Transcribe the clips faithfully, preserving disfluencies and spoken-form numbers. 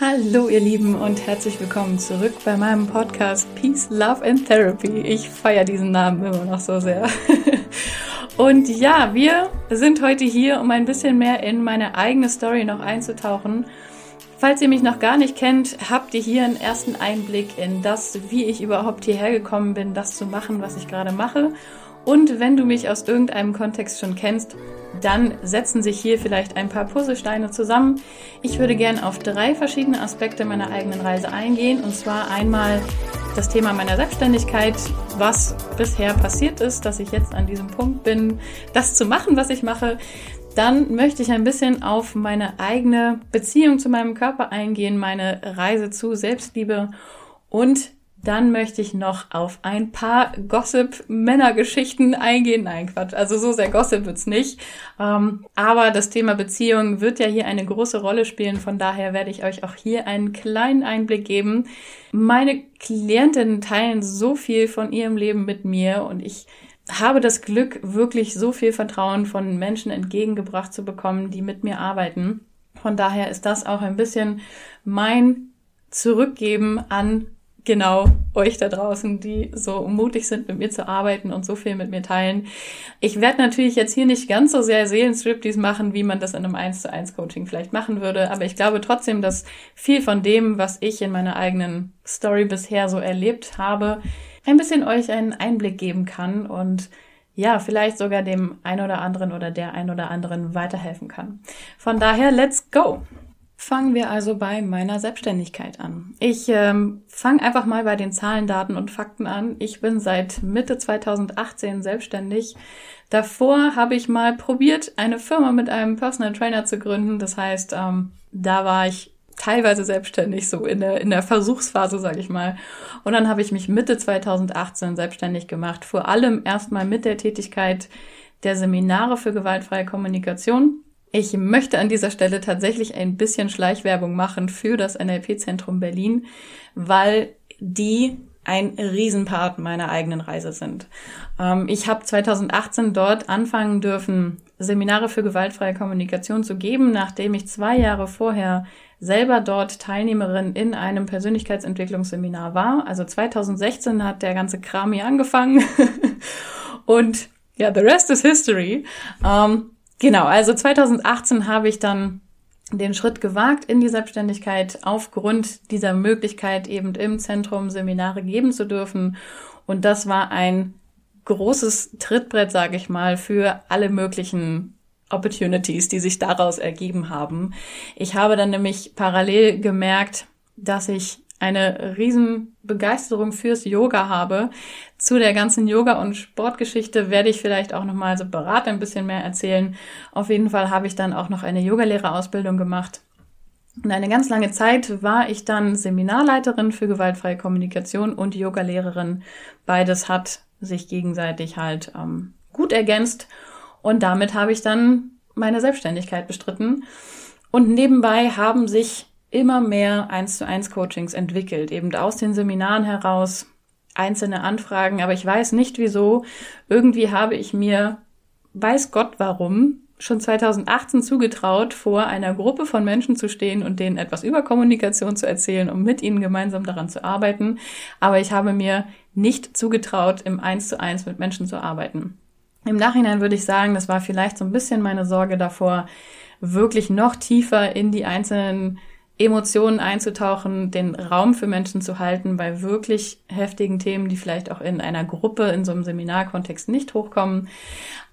Hallo ihr Lieben und herzlich willkommen zurück bei meinem Podcast Peace, Love and Therapy. Ich feiere diesen Namen immer noch so sehr. Und ja, wir sind heute hier, um ein bisschen mehr in meine eigene Story noch einzutauchen. Falls ihr mich noch gar nicht kennt, habt ihr hier einen ersten Einblick in das, wie ich überhaupt hierher gekommen bin, das zu machen, was ich gerade mache. Und wenn du mich aus irgendeinem Kontext schon kennst, dann setzen sich hier vielleicht ein paar Puzzlesteine zusammen. Ich würde gerne auf drei verschiedene Aspekte meiner eigenen Reise eingehen. Und zwar einmal das Thema meiner Selbstständigkeit, was bisher passiert ist, dass ich jetzt an diesem Punkt bin, das zu machen, was ich mache. Dann möchte ich ein bisschen auf meine eigene Beziehung zu meinem Körper eingehen, meine Reise zu Selbstliebe, und dann möchte ich noch auf ein paar Gossip-Männergeschichten eingehen. Nein, Quatsch, also so sehr Gossip wird's nicht. Ähm, aber das Thema Beziehung wird ja hier eine große Rolle spielen. Von daher werde ich euch auch hier einen kleinen Einblick geben. Meine Klientinnen teilen so viel von ihrem Leben mit mir und ich habe das Glück, wirklich so viel Vertrauen von Menschen entgegengebracht zu bekommen, die mit mir arbeiten. Von daher ist das auch ein bisschen mein Zurückgeben an genau euch da draußen, die so mutig sind, mit mir zu arbeiten und so viel mit mir teilen. Ich werde natürlich jetzt hier nicht ganz so sehr Seelenstriptease machen, wie man das in einem eins zu eins Coaching vielleicht machen würde, aber ich glaube trotzdem, dass viel von dem, was ich in meiner eigenen Story bisher so erlebt habe, ein bisschen euch einen Einblick geben kann und ja, vielleicht sogar dem ein oder anderen oder der ein oder anderen weiterhelfen kann. Von daher, let's go! Fangen wir also bei meiner Selbstständigkeit an. Ich ähm, fange einfach mal bei den Zahlen, Daten und Fakten an. Ich bin seit Mitte zweitausendachtzehn selbstständig. Davor habe ich mal probiert, eine Firma mit einem Personal Trainer zu gründen. Das heißt, ähm, da war ich teilweise selbstständig, so in der in der Versuchsphase, sage ich mal. Und dann habe ich mich Mitte zweitausendachtzehn selbstständig gemacht. Vor allem erstmal mit der Tätigkeit der Seminare für gewaltfreie Kommunikation. Ich möchte an dieser Stelle tatsächlich ein bisschen Schleichwerbung machen für das N L P-Zentrum Berlin, weil die ein Riesenpart meiner eigenen Reise sind. Ich habe zweitausendachtzehn dort anfangen dürfen, Seminare für gewaltfreie Kommunikation zu geben, nachdem ich zwei Jahre vorher selber dort Teilnehmerin in einem Persönlichkeitsentwicklungsseminar war. Also zweitausendsechzehn hat der ganze Kram hier angefangen und ja, the rest is history. Um, Genau, also zweitausendachtzehn habe ich dann den Schritt gewagt in die Selbstständigkeit aufgrund dieser Möglichkeit, eben im Zentrum Seminare geben zu dürfen. Und das war ein großes Trittbrett, sage ich mal, für alle möglichen Opportunities, die sich daraus ergeben haben. Ich habe dann nämlich parallel gemerkt, dass ich eine riesen Begeisterung fürs Yoga habe. Zu der ganzen Yoga- und Sportgeschichte werde ich vielleicht auch nochmal separat ein bisschen mehr erzählen. Auf jeden Fall habe ich dann auch noch eine Yogalehrerausbildung gemacht. Und eine ganz lange Zeit war ich dann Seminarleiterin für gewaltfreie Kommunikation und Yogalehrerin. Beides hat sich gegenseitig halt ähm, gut ergänzt. Und damit habe ich dann meine Selbstständigkeit bestritten. Und nebenbei haben sich immer mehr eins zu eins Coachings entwickelt, eben aus den Seminaren heraus, einzelne Anfragen, aber ich weiß nicht wieso, irgendwie habe ich mir, weiß Gott warum, schon zweitausendachtzehn zugetraut, vor einer Gruppe von Menschen zu stehen und denen etwas über Kommunikation zu erzählen, um mit ihnen gemeinsam daran zu arbeiten, aber ich habe mir nicht zugetraut, im eins zu eins mit Menschen zu arbeiten. Im Nachhinein würde ich sagen, das war vielleicht so ein bisschen meine Sorge davor, wirklich noch tiefer in die einzelnen Emotionen einzutauchen, den Raum für Menschen zu halten bei wirklich heftigen Themen, die vielleicht auch in einer Gruppe, in so einem Seminarkontext nicht hochkommen.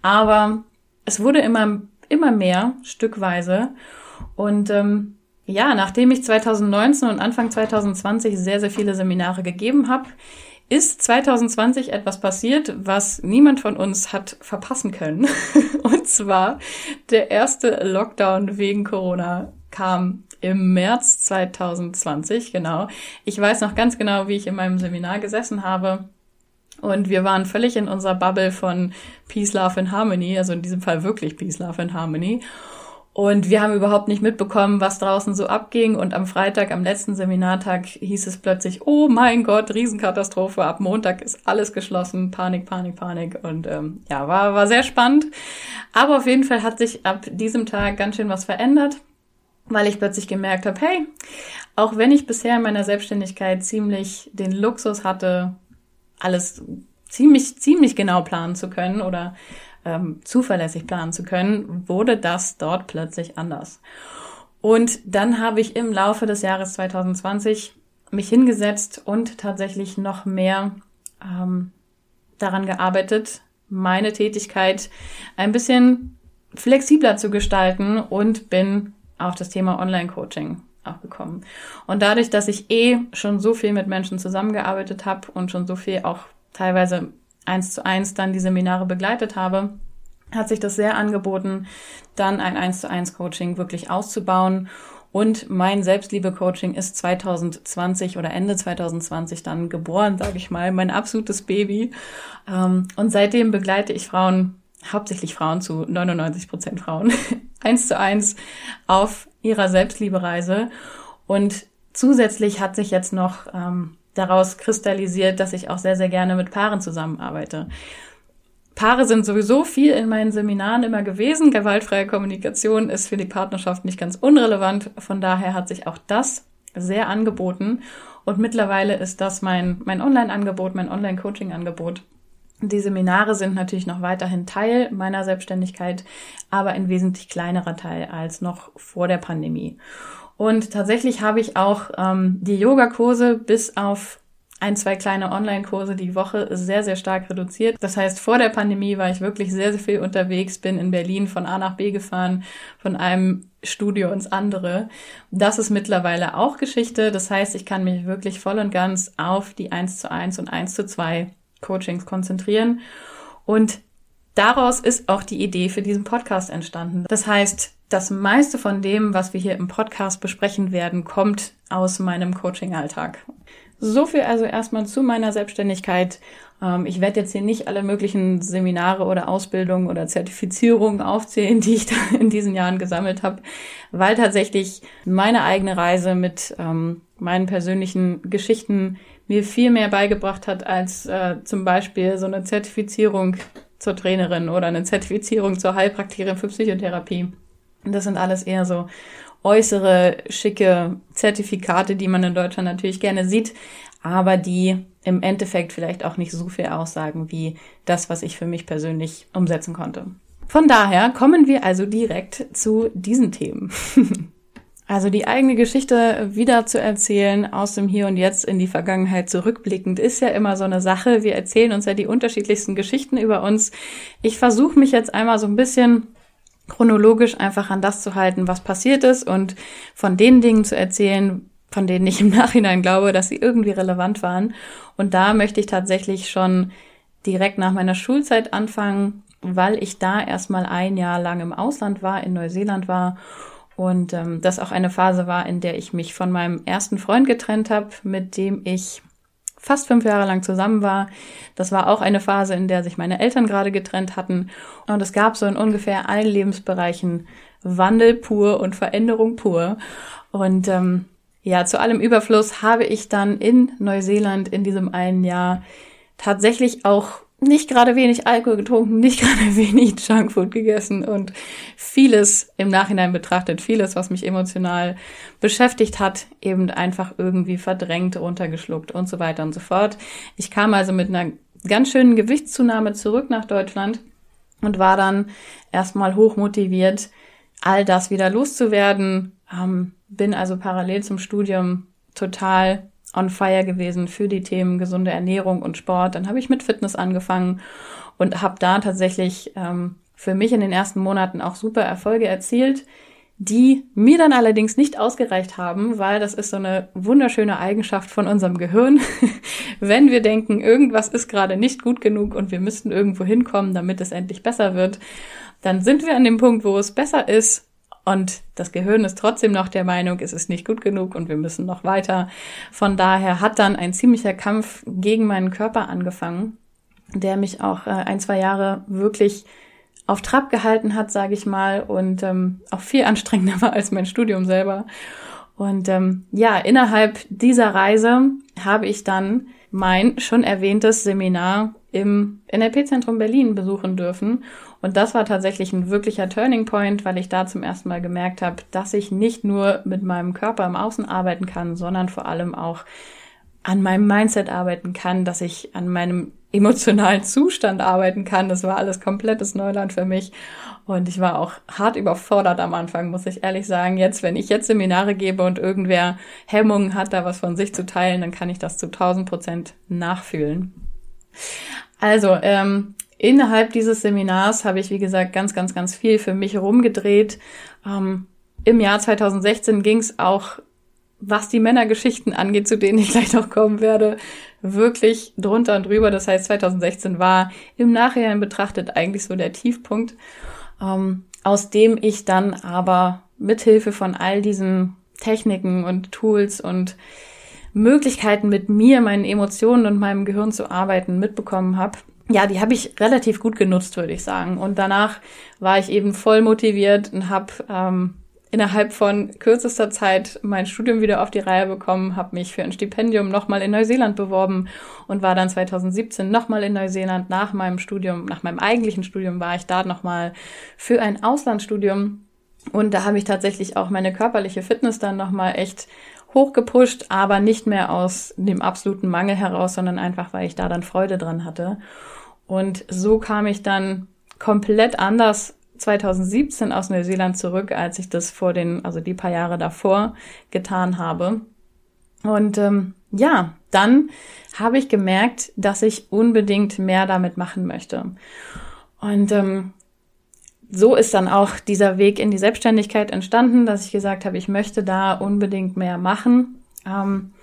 Aber es wurde immer, immer mehr, stückweise. Und ähm, ja, nachdem ich zweitausendneunzehn und Anfang zweitausendzwanzig sehr, sehr viele Seminare gegeben habe, ist zweitausendzwanzig etwas passiert, was niemand von uns hat verpassen können. Und zwar der erste Lockdown wegen Corona kam im März zweitausendzwanzig, genau. Ich weiß noch ganz genau, wie ich in meinem Seminar gesessen habe und wir waren völlig in unserer Bubble von Peace, Love and Harmony, also in diesem Fall wirklich Peace, Love and Harmony. Und wir haben überhaupt nicht mitbekommen, was draußen so abging. Und am Freitag, am letzten Seminartag, hieß es plötzlich, oh mein Gott, Riesenkatastrophe, ab Montag ist alles geschlossen, Panik, Panik, Panik. Und ähm, ja, war, war sehr spannend. Aber auf jeden Fall hat sich ab diesem Tag ganz schön was verändert, weil ich plötzlich gemerkt habe, hey, Auch wenn ich bisher in meiner Selbstständigkeit ziemlich den Luxus hatte, alles ziemlich, ziemlich genau planen zu können oder ähm, zuverlässig planen zu können, wurde das dort plötzlich anders. Und dann habe ich im Laufe des Jahres zwanzig zwanzig mich hingesetzt und tatsächlich noch mehr ähm, daran gearbeitet, meine Tätigkeit ein bisschen flexibler zu gestalten und bin auf das Thema Online-Coaching auch gekommen. Und dadurch, dass ich eh schon so viel mit Menschen zusammengearbeitet habe und schon so viel auch teilweise eins zu eins dann die Seminare begleitet habe, hat sich das sehr angeboten, dann ein eins zu eins Coaching wirklich auszubauen. Und mein Selbstliebe-Coaching ist zwanzig zwanzig oder Ende zwanzig zwanzig dann geboren, sage ich mal, mein absolutes Baby. Und seitdem begleite ich Frauen, hauptsächlich Frauen zu neunundneunzig Prozent Frauen, eins zu eins auf ihrer Selbstliebe-Reise. Und zusätzlich hat sich jetzt noch daraus kristallisiert, dass ich auch sehr, sehr gerne mit Paaren zusammenarbeite. Paare sind sowieso viel in meinen Seminaren immer gewesen. Gewaltfreie Kommunikation ist für die Partnerschaft nicht ganz unrelevant. Von daher hat sich auch das sehr angeboten. Und mittlerweile ist das mein, mein Online-Angebot, mein Online-Coaching-Angebot. Die Seminare sind natürlich noch weiterhin Teil meiner Selbstständigkeit, aber ein wesentlich kleinerer Teil als noch vor der Pandemie. Und tatsächlich habe ich auch ähm, die Yoga-Kurse bis auf ein, zwei kleine Online-Kurse die Woche sehr, sehr stark reduziert. Das heißt, vor der Pandemie war ich wirklich sehr, sehr viel unterwegs, bin in Berlin von A nach B gefahren, von einem Studio ins andere. Das ist mittlerweile auch Geschichte. Das heißt, ich kann mich wirklich voll und ganz auf die eins zu eins und eins zu zwei Coachings konzentrieren. Und daraus ist auch die Idee für diesen Podcast entstanden. Das heißt, das meiste von dem, was wir hier im Podcast besprechen werden, kommt aus meinem Coaching-Alltag. So viel also erstmal zu meiner Selbstständigkeit. Ich werde jetzt hier nicht alle möglichen Seminare oder Ausbildungen oder Zertifizierungen aufzählen, die ich da in diesen Jahren gesammelt habe, weil tatsächlich meine eigene Reise mit meinen persönlichen Geschichten mir viel mehr beigebracht hat als zum Beispiel so eine Zertifizierung zur Trainerin oder eine Zertifizierung zur Heilpraktikerin für Psychotherapie. Das sind alles eher so äußere, schicke Zertifikate, die man in Deutschland natürlich gerne sieht, aber die im Endeffekt vielleicht auch nicht so viel aussagen wie das, was ich für mich persönlich umsetzen konnte. Von daher kommen wir also direkt zu diesen Themen. Also die eigene Geschichte wieder zu erzählen, aus dem Hier und Jetzt in die Vergangenheit zurückblickend, ist ja immer so eine Sache. Wir erzählen uns ja die unterschiedlichsten Geschichten über uns. Ich versuche mich jetzt einmal so ein bisschen chronologisch einfach an das zu halten, was passiert ist und von den Dingen zu erzählen, von denen ich im Nachhinein glaube, dass sie irgendwie relevant waren. Und da möchte ich tatsächlich schon direkt nach meiner Schulzeit anfangen, weil ich da erstmal ein Jahr lang im Ausland war, in Neuseeland war und ähm, das auch eine Phase war, in der ich mich von meinem ersten Freund getrennt habe, mit dem ich fast fünf Jahre lang zusammen war. Das war auch eine Phase, in der sich meine Eltern gerade getrennt hatten. Und es gab so in ungefähr allen Lebensbereichen Wandel pur und Veränderung pur. Und ähm, ja, zu allem Überfluss habe ich dann in Neuseeland in diesem einen Jahr tatsächlich auch nicht gerade wenig Alkohol getrunken, nicht gerade wenig Junkfood gegessen und vieles im Nachhinein betrachtet, vieles, was mich emotional beschäftigt hat, eben einfach irgendwie verdrängt, runtergeschluckt und so weiter und so fort. Ich kam also mit einer ganz schönen Gewichtszunahme zurück nach Deutschland und war dann erstmal hochmotiviert, all das wieder loszuwerden. Ähm, bin also parallel zum Studium total on fire gewesen für die Themen gesunde Ernährung und Sport. Dann habe ich mit Fitness angefangen und habe da tatsächlich ähm, für mich in den ersten Monaten auch super Erfolge erzielt, die mir dann allerdings nicht ausgereicht haben, weil das ist so eine wunderschöne Eigenschaft von unserem Gehirn. Wenn wir denken, irgendwas ist gerade nicht gut genug und wir müssten irgendwo hinkommen, damit es endlich besser wird, dann sind wir an dem Punkt, wo es besser ist. Und das Gehirn ist trotzdem noch der Meinung, es ist nicht gut genug und wir müssen noch weiter. Von daher hat dann ein ziemlicher Kampf gegen meinen Körper angefangen, der mich auch ein, zwei Jahre wirklich auf Trab gehalten hat, sage ich mal, und ähm, auch viel anstrengender war als mein Studium selber. Und ähm, ja, innerhalb dieser Reise habe ich dann mein schon erwähntes Seminar im N L P-Zentrum Berlin besuchen dürfen. Und das war tatsächlich ein wirklicher Turning Point, weil ich da zum ersten Mal gemerkt habe, dass ich nicht nur mit meinem Körper im Außen arbeiten kann, sondern vor allem auch an meinem Mindset arbeiten kann, dass ich an meinem emotionalen Zustand arbeiten kann. Das war alles komplettes Neuland für mich und ich war auch hart überfordert am Anfang, muss ich ehrlich sagen. Jetzt, wenn ich jetzt Seminare gebe und irgendwer Hemmungen hat, da was von sich zu teilen, dann kann ich das zu tausend Prozent nachfühlen. Also, ähm, innerhalb dieses Seminars habe ich, wie gesagt, ganz, ganz, ganz viel für mich rumgedreht. Ähm, im Jahr zwanzig sechzehn ging es auch, was die Männergeschichten angeht, zu denen ich gleich noch kommen werde, wirklich drunter und drüber. Das heißt, zwanzig sechzehn war im Nachhinein betrachtet eigentlich so der Tiefpunkt, ähm, aus dem ich dann aber mithilfe von all diesen Techniken und Tools und Möglichkeiten, mit mir, meinen Emotionen und meinem Gehirn zu arbeiten, mitbekommen habe. Ja, die habe ich relativ gut genutzt, würde ich sagen. Und danach war ich eben voll motiviert und habe ähm, innerhalb von kürzester Zeit mein Studium wieder auf die Reihe bekommen, habe mich für ein Stipendium nochmal in Neuseeland beworben und war dann zwanzig siebzehn nochmal in Neuseeland nach meinem Studium. Nach meinem eigentlichen Studium war ich da nochmal für ein Auslandsstudium. Und da habe ich tatsächlich auch meine körperliche Fitness dann nochmal echt hochgepusht, aber nicht mehr aus dem absoluten Mangel heraus, sondern einfach, weil ich da dann Freude dran hatte. Und so kam ich dann komplett anders zwanzig siebzehn aus Neuseeland zurück, als ich das vor den, also die paar Jahre davor getan habe. Und ähm, ja, dann habe ich gemerkt, dass ich unbedingt mehr damit machen möchte. Und ähm, so ist dann auch dieser Weg in die Selbstständigkeit entstanden, dass ich gesagt habe, ich möchte da unbedingt mehr machen. Ähm,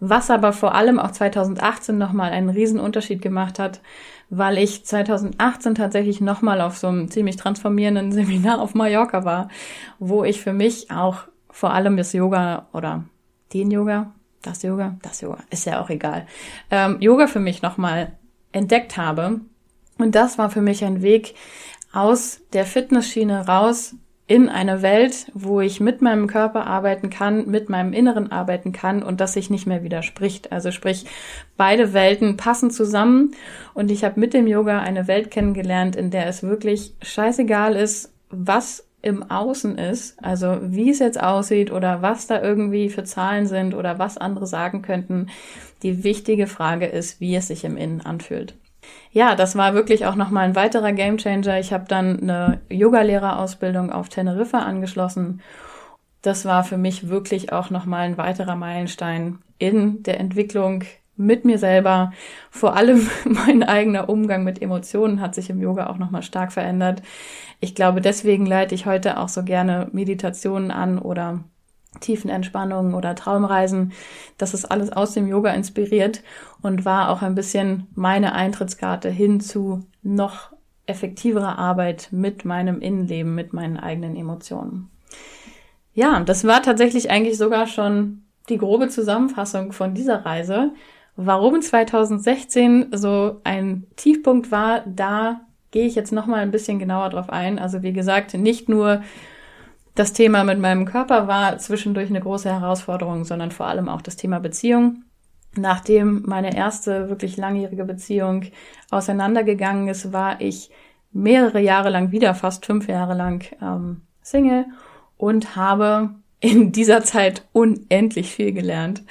was aber vor allem auch zwanzig achtzehn nochmal einen riesen Unterschied gemacht hat, weil ich zwanzig achtzehn tatsächlich nochmal auf so einem ziemlich transformierenden Seminar auf Mallorca war, wo ich für mich auch vor allem das Yoga oder den Yoga, das Yoga, das Yoga, ist ja auch egal, ähm, Yoga für mich nochmal entdeckt habe. Und das war für mich ein Weg aus der Fitnessschiene raus in eine Welt, wo ich mit meinem Körper arbeiten kann, mit meinem Inneren arbeiten kann und das sich nicht mehr widerspricht. Also sprich, beide Welten passen zusammen und ich habe mit dem Yoga eine Welt kennengelernt, in der es wirklich scheißegal ist, was im Außen ist, also wie es jetzt aussieht oder was da irgendwie für Zahlen sind oder was andere sagen könnten. Die wichtige Frage ist, wie es sich im Innen anfühlt. Ja, das war wirklich auch nochmal ein weiterer Gamechanger. Ich habe dann eine Yogalehrerausbildung auf Teneriffa angeschlossen. Das war für mich wirklich auch nochmal ein weiterer Meilenstein in der Entwicklung mit mir selber. Vor allem mein eigener Umgang mit Emotionen hat sich im Yoga auch nochmal stark verändert. Ich glaube, deswegen leite ich heute auch so gerne Meditationen an oder Tiefenentspannungen oder Traumreisen. Das ist alles aus dem Yoga inspiriert und war auch ein bisschen meine Eintrittskarte hin zu noch effektiverer Arbeit mit meinem Innenleben, mit meinen eigenen Emotionen. Ja, das war tatsächlich eigentlich sogar schon die grobe Zusammenfassung von dieser Reise. Warum zwanzig sechzehn so ein Tiefpunkt war, da gehe ich jetzt nochmal ein bisschen genauer drauf ein. Also wie gesagt, nicht nur das Thema mit meinem Körper war zwischendurch eine große Herausforderung, sondern vor allem auch das Thema Beziehung. Nachdem meine erste wirklich langjährige Beziehung auseinandergegangen ist, war ich mehrere Jahre lang wieder, fast fünf Jahre lang ähm, Single und habe in dieser Zeit unendlich viel gelernt.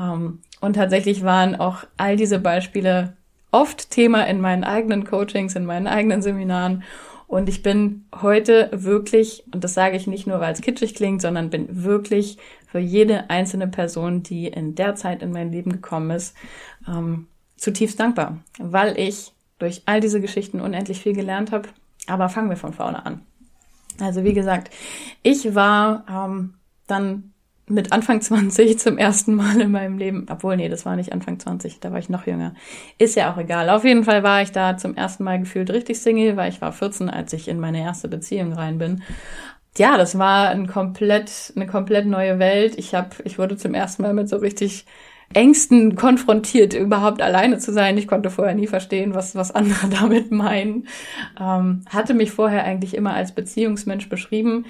Ähm, und tatsächlich waren auch all diese Beispiele oft Thema in meinen eigenen Coachings, in meinen eigenen Seminaren. Und ich bin heute wirklich, und das sage ich nicht nur, weil es kitschig klingt, sondern bin wirklich für jede einzelne Person, die in der Zeit in mein Leben gekommen ist, ähm, zutiefst dankbar, weil ich durch all diese Geschichten unendlich viel gelernt habe. Aber fangen wir von vorne an. Also wie gesagt, ich war ähm, dann mit Anfang zwanzig zum ersten Mal in meinem Leben, obwohl, nee, das war nicht Anfang zwanzig, da war ich noch jünger. Ist ja auch egal. Auf jeden Fall war ich da zum ersten Mal gefühlt richtig Single, weil ich war vierzehn, als ich in meine erste Beziehung rein bin. Ja, das war ein komplett, eine komplett neue Welt. Ich hab, ich wurde zum ersten Mal mit so richtig Ängsten konfrontiert, überhaupt alleine zu sein. Ich konnte vorher nie verstehen, was, was andere damit meinen. Ähm, hatte mich vorher eigentlich immer als Beziehungsmensch beschrieben,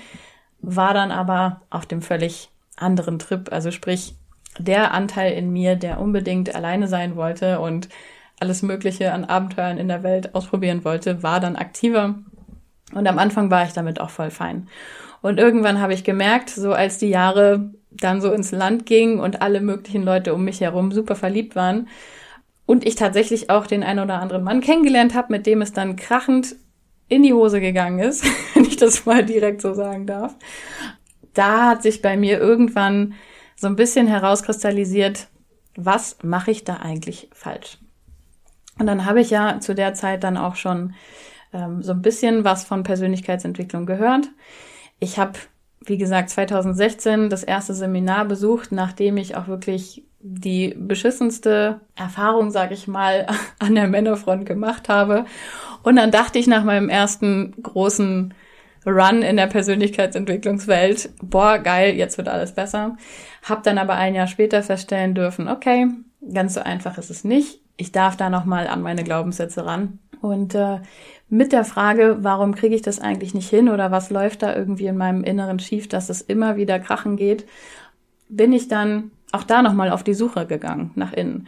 war dann aber auf dem völlig anderen Trip, also sprich der Anteil in mir, der unbedingt alleine sein wollte und alles Mögliche an Abenteuern in der Welt ausprobieren wollte, war dann aktiver. Und am Anfang war ich damit auch voll fein. Und irgendwann habe ich gemerkt, so als die Jahre dann so ins Land gingen und alle möglichen Leute um mich herum super verliebt waren und ich tatsächlich auch den einen oder anderen Mann kennengelernt habe, mit dem es dann krachend in die Hose gegangen ist, wenn ich das mal direkt so sagen darf. Da hat sich bei mir irgendwann so ein bisschen herauskristallisiert, was mache ich da eigentlich falsch? Und dann habe ich ja zu der Zeit dann auch schon ähm, so ein bisschen was von Persönlichkeitsentwicklung gehört. Ich habe, wie gesagt, zweitausendsechzehn das erste Seminar besucht, nachdem ich auch wirklich die beschissenste Erfahrung, sage ich mal, an der Männerfront gemacht habe. Und dann dachte ich nach meinem ersten großen Run in der Persönlichkeitsentwicklungswelt, boah, geil, jetzt wird alles besser. Hab dann aber ein Jahr später feststellen dürfen, okay, ganz so einfach ist es nicht. Ich darf da nochmal an meine Glaubenssätze ran. Und äh, mit der Frage, warum kriege ich das eigentlich nicht hin oder was läuft da irgendwie in meinem Inneren schief, dass es immer wieder krachen geht, bin ich dann auch da nochmal auf die Suche gegangen nach innen.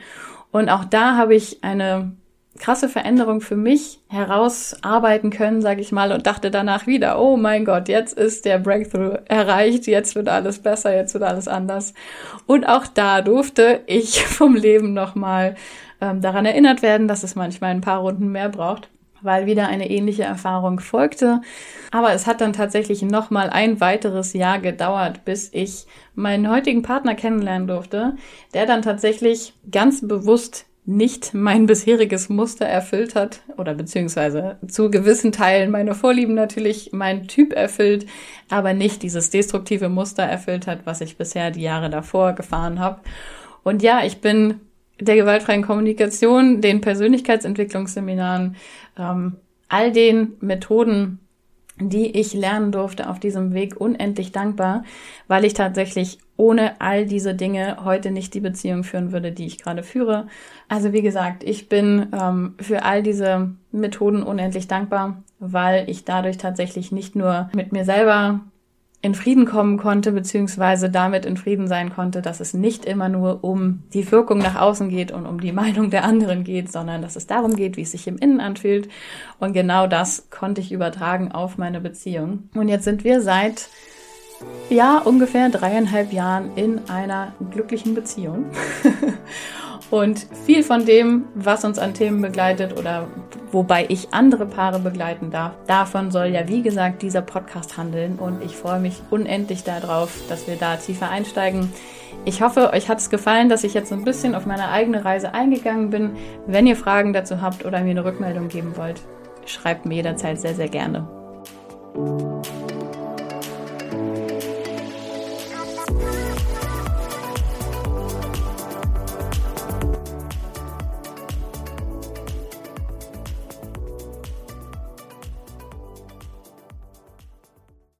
Und auch da habe ich eine krasse Veränderung für mich herausarbeiten können, sage ich mal, und dachte danach wieder, oh mein Gott, jetzt ist der Breakthrough erreicht, jetzt wird alles besser, jetzt wird alles anders. Und auch da durfte ich vom Leben nochmal ähm, daran erinnert werden, dass es manchmal ein paar Runden mehr braucht, weil wieder eine ähnliche Erfahrung folgte. Aber es hat dann tatsächlich nochmal ein weiteres Jahr gedauert, bis ich meinen heutigen Partner kennenlernen durfte, der dann tatsächlich ganz bewusst nicht mein bisheriges Muster erfüllt hat oder beziehungsweise zu gewissen Teilen meine Vorlieben natürlich, mein Typ erfüllt, aber nicht dieses destruktive Muster erfüllt hat, was ich bisher die Jahre davor gefahren habe. Und ja, ich bin der gewaltfreien Kommunikation, den Persönlichkeitsentwicklungsseminaren, ähm, all den Methoden, die ich lernen durfte auf diesem Weg, unendlich dankbar, weil ich tatsächlich ohne all diese Dinge heute nicht die Beziehung führen würde, die ich gerade führe. Also wie gesagt, ich bin ähm, für all diese Methoden unendlich dankbar, weil ich dadurch tatsächlich nicht nur mit mir selber in Frieden kommen konnte, beziehungsweise damit in Frieden sein konnte, dass es nicht immer nur um die Wirkung nach außen geht und um die Meinung der anderen geht, sondern dass es darum geht, wie es sich im Innen anfühlt. Und genau das konnte ich übertragen auf meine Beziehung. Und jetzt sind wir seit, ja, ungefähr dreieinhalb Jahren in einer glücklichen Beziehung. Und viel von dem, was uns an Themen begleitet oder wobei ich andere Paare begleiten darf, davon soll ja, wie gesagt, dieser Podcast handeln. Und ich freue mich unendlich darauf, dass wir da tiefer einsteigen. Ich hoffe, euch hat es gefallen, dass ich jetzt so ein bisschen auf meine eigene Reise eingegangen bin. Wenn ihr Fragen dazu habt oder mir eine Rückmeldung geben wollt, schreibt mir jederzeit sehr, sehr gerne.